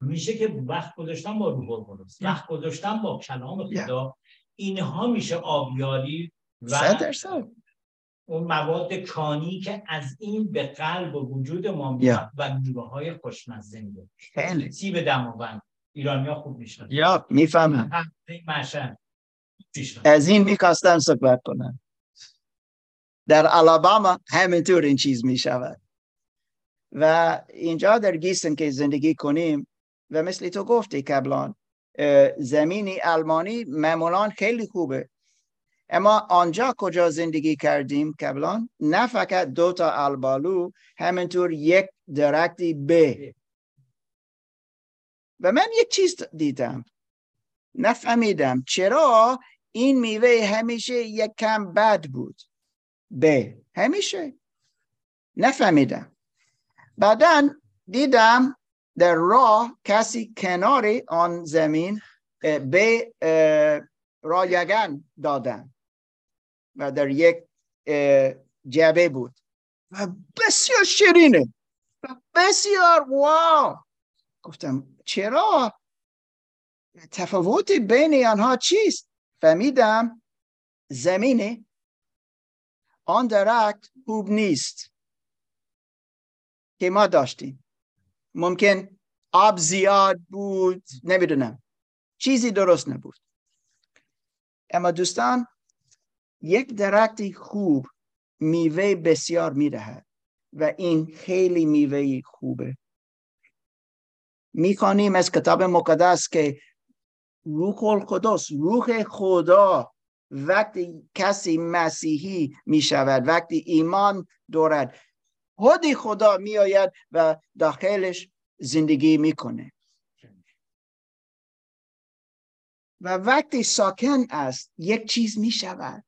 میشه که وقت گذاشتن با روبروس، وقت گذاشتن با کلام خدا، اینها میشه آبیاری و اون مواد کانی که از این به قلب و وجود ما میاد و میوه‌های خوشمزه میده. خیلی سیب دماوند ایرانی‌ها خوب میشناسن. یا میفهمن. از این می‌خواستم صحبت کنم. در آلاباما همینطور این چیز میشود. و اینجا در گیسن که زندگی کنیم و مثل تو گفتی قبلا زمینی آلمانی معمولاً خیلی خوبه، اما آنجا کجا زندگی کردیم قبلا نه فقط دوتا البالو، همینطور یک درختی به. و من یک چیز دیدم، نفهمیدم چرا این میوه همیشه یک کم بد بود، به همیشه نفهمیدم. بعداً دیدم در راه کسی کنار آن زمین به رایگان دادن و در یک جعبه بود و بسیار شیرینه و بسیار واو. گفتم چرا؟ تفاوت بین آنها چیست؟ فهمیدم زمینه آن درخت خوب نیست که ما داشتیم، ممکن آب زیاد بود، نمیدونم، چیزی درست نبود. اما دوستان یک درختی خوب میوه بسیار میدهد و این خیلی میوه خوبه. میخوانیم از کتاب مقدس که روح القدس، روح خدا وقتی کسی مسیحی میشود، وقتی ایمان دارد، خود خدا میآید و داخلش زندگی میکنه و وقتی ساکن است یک چیز می شود،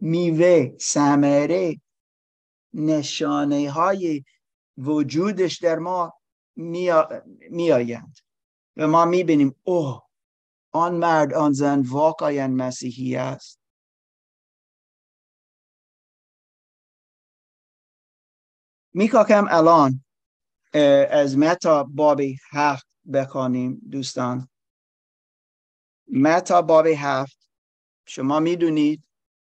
میوه، ثمره، نشانه های وجودش در ما می آیند و ما می بینیم اوه آن مرد آن زن واقعا مسیحی است. میخواهم الان از متی باب 7 بخوانیم دوستان. متی باب 7، شما میدونید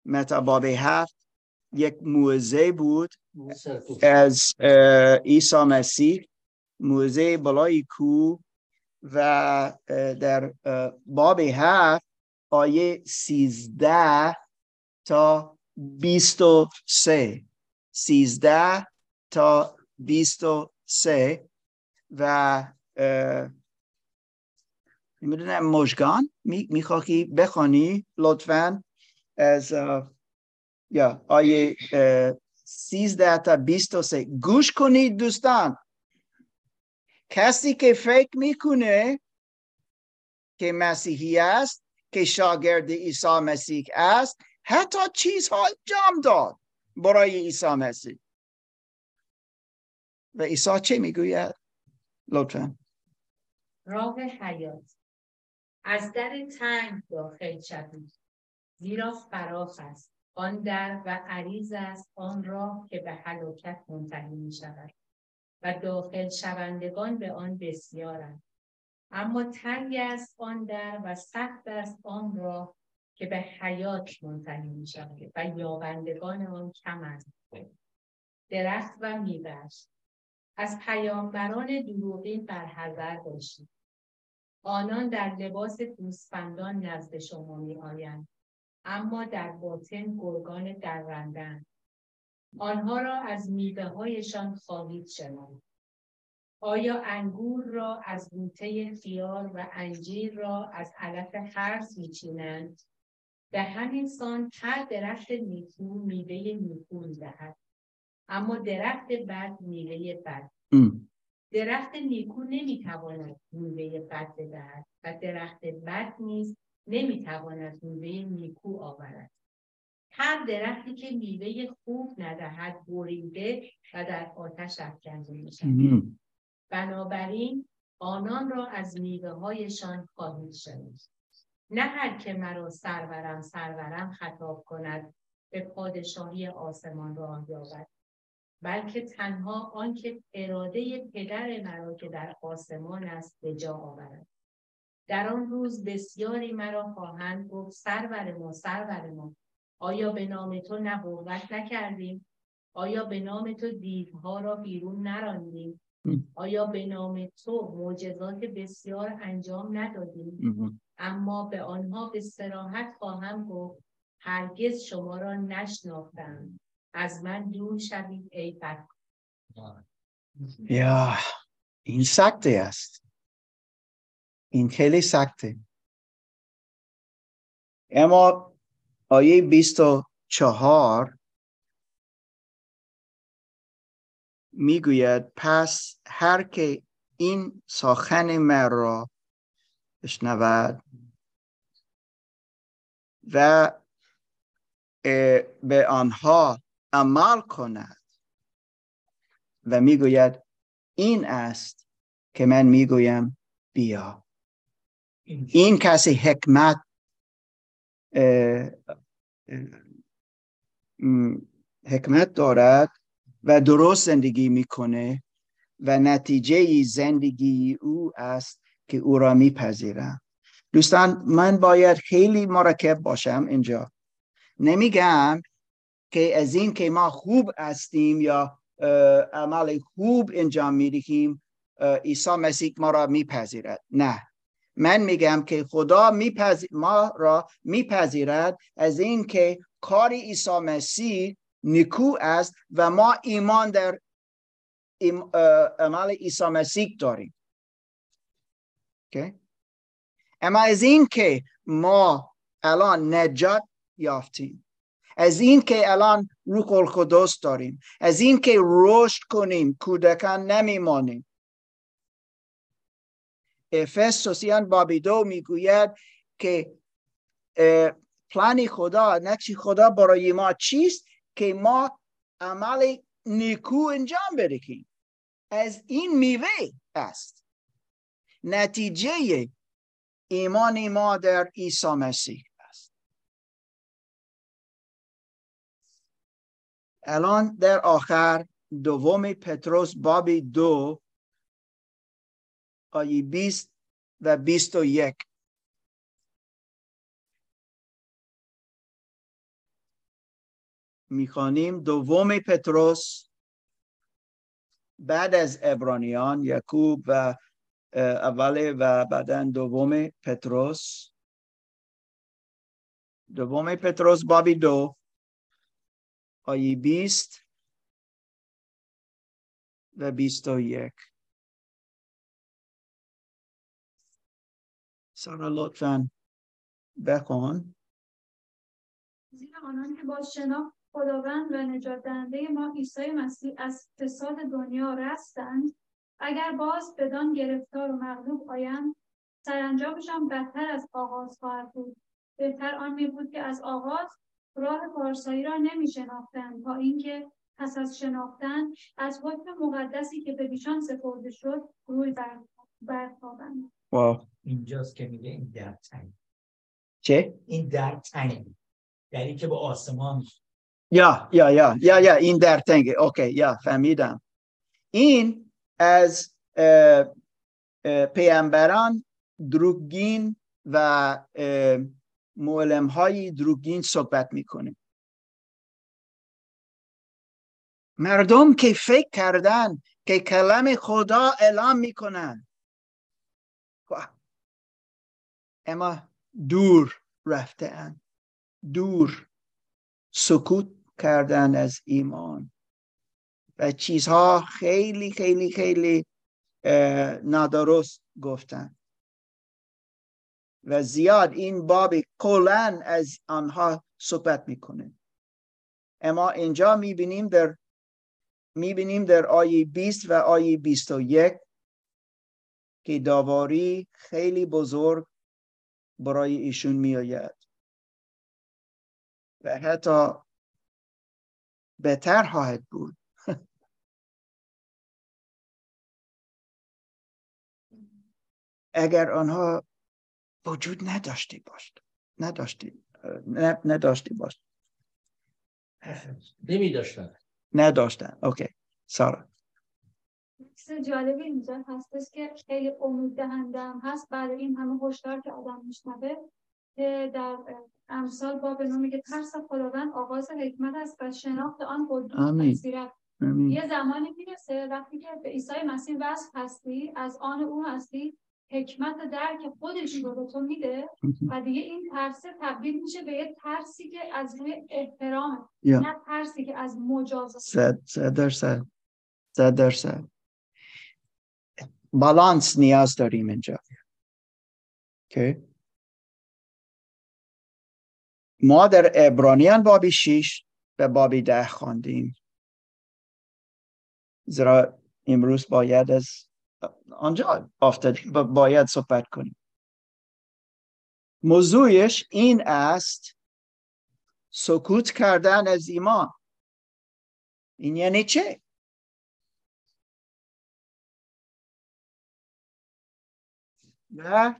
متی باب 7 یک موعظه بود از عیسی مسیح، موعظه بالای کوه، و در باب 7 آیه 13 تا 23 و نمیدونم مژگان میخواهی بخوانی لطفاً از آیه 13 تا 23. گوش کنید دوستان. کسی که فکر میکنه که مسیحی است، که شاگرد عیسی مسیح است، حتی چیزها انجام داد برای عیسی مسیح. و عیسی چه میگوید؟ لطفاً. راه حیات از در تنگ داخل شوید، زیرا فراخ است آن در و عریض است آن راه که به هلاکت منتهی می شود و داخل شوندگان به آن بسیارند. اما تنگ است آن در و سخت است آن راه که به حیات منتهی می شود و یابندگان آن کم است. درخت و میوه‌اش. از پیامبران دروغین برحذر باشید. آنان در لباس گوسفندان نزد شما می آیند، اما در باطن گرگان درنده‌اند. آنها را از میوه‌هایشان خواهید شنید. آیا انگور را از بوته خیار و انجیر را از علف خرس می‌چینند؟ به همین سان هر درخت نیکو میوه نیکو می‌دهد، اما درخت بد میوه بد. درخت نیکو نمی‌تواند میوه بد بدهد و درخت بد نیز نمی‌تواند میوه نیکو آورد. هر درختی که میوه خوب ندهد بریده و در آتش افکنده می‌شود. بنابراین آنان را از میوه‌هایشان خواهید شنید. نه هر که مرا سرورم سرورم خطاب کند به پادشاهی آسمان راه یابد، بلکه تنها آنکه اراده پدر مرا که در آسمان است به جا آورد. در آن روز بسیاری مرا خواهند گفت سرور ما، سرور ما، آیا به نام تو نبوت نکردیم؟ آیا به نام تو دیوها را بیرون نراندیم؟ آیا به نام تو معجزات بسیار انجام ندادیم؟ اما به آنها به صراحت خواهم گفت هرگز شما را نشناختم، از من دور شوید ای بدکاران. یا این سکته است، این خیلی سکته. اما آیه 24 میگوید پس هر که این سخن مرا بشنود و به آنها عمل کند و میگوید این است که من میگویم بیا. این کسی حکمت حکمت دارد و درست زندگی میکنه و نتیجه زندگی او است که او را میپذیرم. دوستان من باید خیلی مرکب باشم اینجا. نمیگم که از این که ما خوب هستیم یا عمل خوب انجام میدهیم عیسی مسیح ما را میپذیرد. نه، من میگم که خدا ما را میپذیرد از این که کار عیسی مسیح نیکو است و ما ایمان در عمل عیسی مسیح داریم. اوکی؟ اما از این که ما الان نجات یافتیم، از این که الان روح القدس داریم، از این که رشد کنیم، کودکان نمیمانیم. افسوسیان باب 2 میگوید که پلان خدا، نقش خدا برای ما چیست که ما عمل نیکو انجام بدهیم. از این میوه است، نتیجه ایمان ما در عیسی مسیح. الان در آخر دوم پتروس باب 2 آیه 20 و 21. میخوانیم دوم پتروس بعد از عبرانیان، یعقوب و اول و بعدا دوم پتروس. دوم پتروس باب 2 آیه 20 و 21. سارا لطفاً بخوان. زیرا آنان که با شناخت خداوند و نجات دهنده ما عیسی مسیح از فساد دنیا رستند، اگر باز بدان گرفتار و مغلوب آیند، سرانجامشان بدتر از آغاز خواهد بود. بهتر آن می بود که از آغاز راه پارسایی را نمی شناختند تا اینکه پس از شناختن از حکم مقدسی که به ایشان سپرده شد روی برتابند. اینجاست که میگه این در تنگ. چه؟ این در تنگ. یعنی که با آسمان. یا این در تنگ. اوکی، یا فهمیدم. این از پیامبران دروغین و معلم‌های دروغین صحبت میکنه. مردم که فکر کردن که کلام خدا اعلام میکنن، اما دور رفتن، دور سکوت کردن از ایمان و چیزها خیلی خیلی خیلی نادرست گفتن و زیاد این باب کلن از آنها صحبت میکنه. اما اینجا میبینیم در آیه 20 و آیه 21 که داوری خیلی بزرگ برای ایشون میآید و حتی بهتر خواهد بود. اگر آنها وجود نداشتی باشد. نمی داشتن. اوکی. سارا. چیز جالبی اینجا هستش که خیلی امید دهنده هم هست برای این همه هشدار که آدم میشنوه، که در امثال باب 9 میگه ترس خداوند آغاز حکمت است و شناخت آن قدرت بصیرت. یه زمانی میرسه وقتی که به عیسی مسیح وصل هستی، از آن او هستی، حکمت درک خودش رو به تو میده و دیگه این ترس تبدیل میشه به یه ترسی که از روی احترام، نه ترسی که از مجازات. 100% بالانس نیاز داریم اینجا. اوکی، ما در عبرانیان باب 6 و باب 10 خواندیم، زیرا امروز باید از آنجا افتادیم و باید صحبت کنیم. موضوعش این است، سکوت کردن از ایمان. این یعنی چه؟ و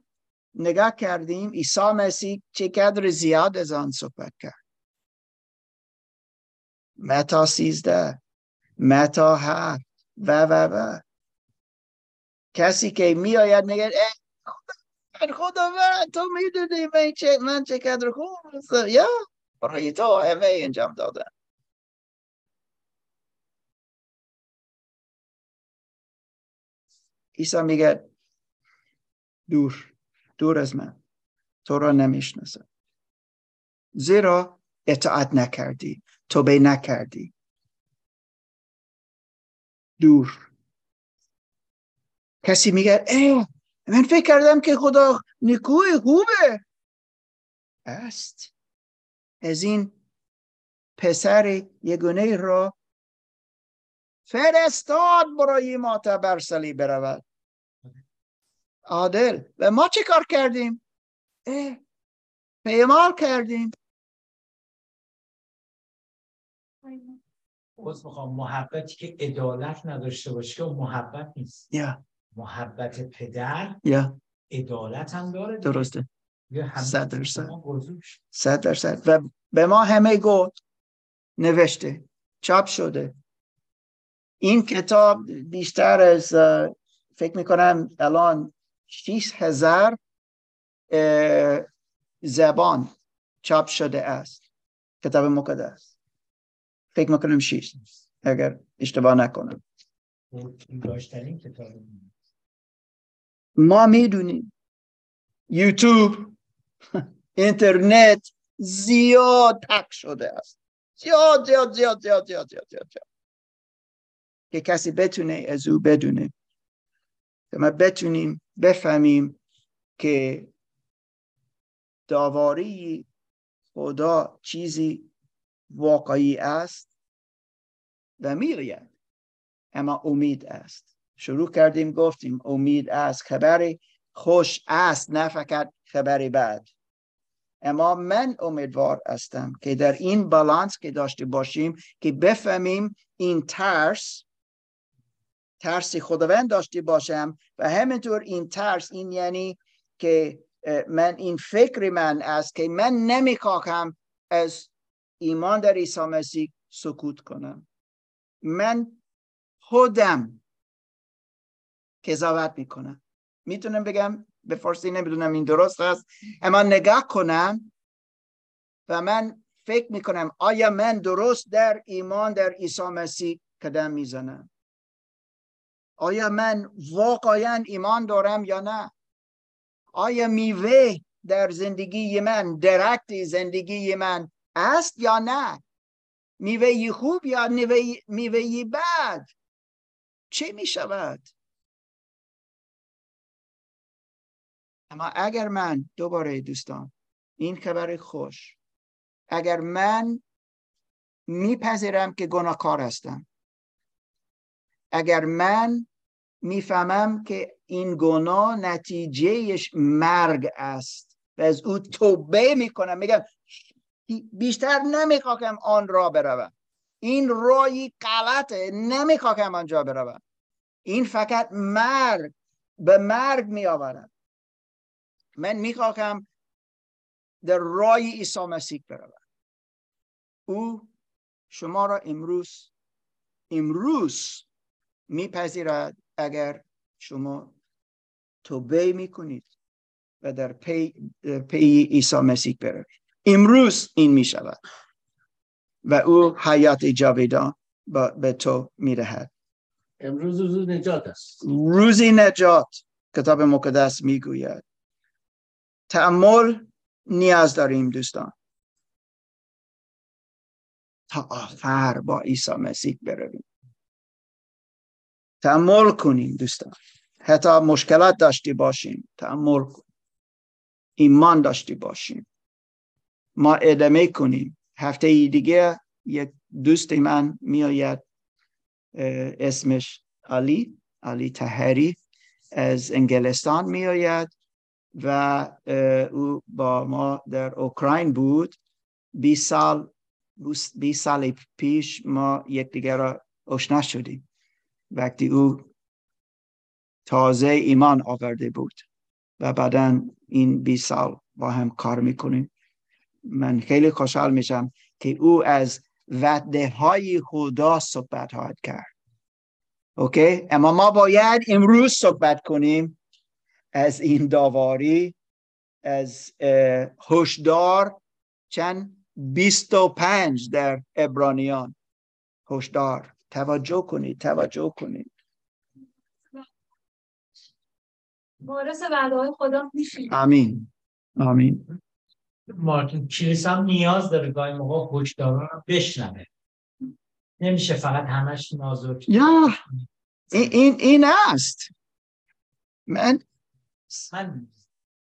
نگاه کردیم عیسی مسیح چقدر زیاد از آن صحبت کرد. متی 13، متی 7 و کسی که می آید میگه خداوند تو میدونی من چقدر خوب هستم، یا برای تو همه انجام دادم. عیسی میگه دور از من، تو را نمیشناسم، زیرا اطاعت نکردی، توبه نکردی. دور. کسی میگه من فکر کردم که خدا نیکوی خوبه است. از این پسر یگانه را فرستاد برای ما تا بر صلیب برود، عادل. و ما چه کار کردیم؟ پیمان کردیم. محبتی که عدالت نداشته باشه که محبت نیست. محبت پدر عدالت هم داره. درسته. 100%. و به ما همه گفت، نوشته، چاپ شده، این کتاب بیشتر از فکر میکنم الان 6,000 زبان چاپ شده است. کتاب مقدس فکر میکنم 6 اگر اشتباه نکنم. داشتنی کتاب ما میدونیم، یوتیوب، اینترنت زیاد پخش شده است، زیاد زیاد زیاد زیاد زیاد زیاد که کسی بتونه از او بدونه، که ما بتونیم بفهمیم که داوری خدا چیزی واقعی است و می‌آید، اما امید است. شروع کردیم گفتیم امید است، خبری خوش است، نه فقط خبری بد. اما من امیدوار هستم که در این بالانس که داشته باشیم، که بفهمیم این ترس خداوند داشته باشم و همینطور این ترس، این یعنی که من این فکر من است که من نمیخوام از ایمان در عیسی مسیح سکوت کنم. من خودم قضاوت میکنم، میتونم بگم به فارسی نمیدونم این درست است، اما نگاه کنم و من فکر میکنم آیا من درست در ایمان در عیسی مسیح قدم میزنم؟ آیا من واقعا ایمان دارم یا نه؟ آیا میوه در زندگی من، درخت زندگی من است یا نه؟ میوه خوب یا میوه بد؟ چه میشود؟ اما اگر من دوباره دوستان این خبر خوش، اگر من میپذیرم که گناهکار هستم، اگر من میفهمم که این گناه نتیجهش مرگ است و از او توبه میکنم، میگم بیشتر نمیخوام آن را بروم، این رای غلطه، نمیخوام آنجا بروم، این فقط مرگ به مرگ میآورد، من میخوام در رای عیسی مسیح بروم. او شما را امروز میپذیرد اگر شما توبه میکنید و در پی عیسی مسیح بروید. امروز این میشود و او حیات جاودان به تو میدهد. امروز روز نجات است، روز نجات کتاب مقدس میگوید. تأمل نیاز داریم دوستان تا آخر با عیسی مسیح برویم. تأمل کنیم دوستان، حتی مشکلات داشتی باشیم تأمل کنیم، ایمان داشتی باشیم. ما ادامه کنیم. هفته دیگه یک دوست من میآید، اسمش علی طاهری از انگلستان میآید و او با ما در اوکراین بود. 20 سال پیش ما یکدیگر را آشنا شدیم وقتی او تازه ایمان آورده بود و بعدا این 20 سال با هم کار میکنیم. من خیلی خوشحال میشم که او از وعده های خدا صحبت کرد. اوکی، اما ما باید امروز صحبت کنیم از این داوری، از هشدار چند 25 در عبرانیان. هشدار، توجه کنید. وارث وعده‌های خدا میشید. آمین. مارکین کلیسا هم نیاز داره گاهی موقع هشدارا رو بشنوه. نمیشه فقط همش نازک. این است.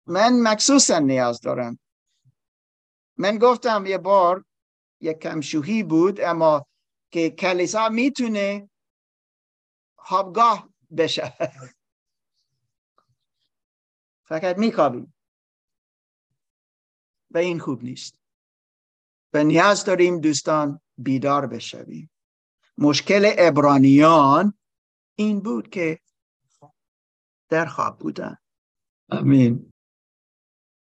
من مخصوصا نیاز دارم. من گفتم یه بار یک کمشوهی بود، اما که کلیسا میتونه خوابگاه بشه. فقط میخوابیم و این خوب نیست. و نیاز داریم دوستان بیدار بشویم. مشکل عبرانیان این بود که در خواب بودن. آمین.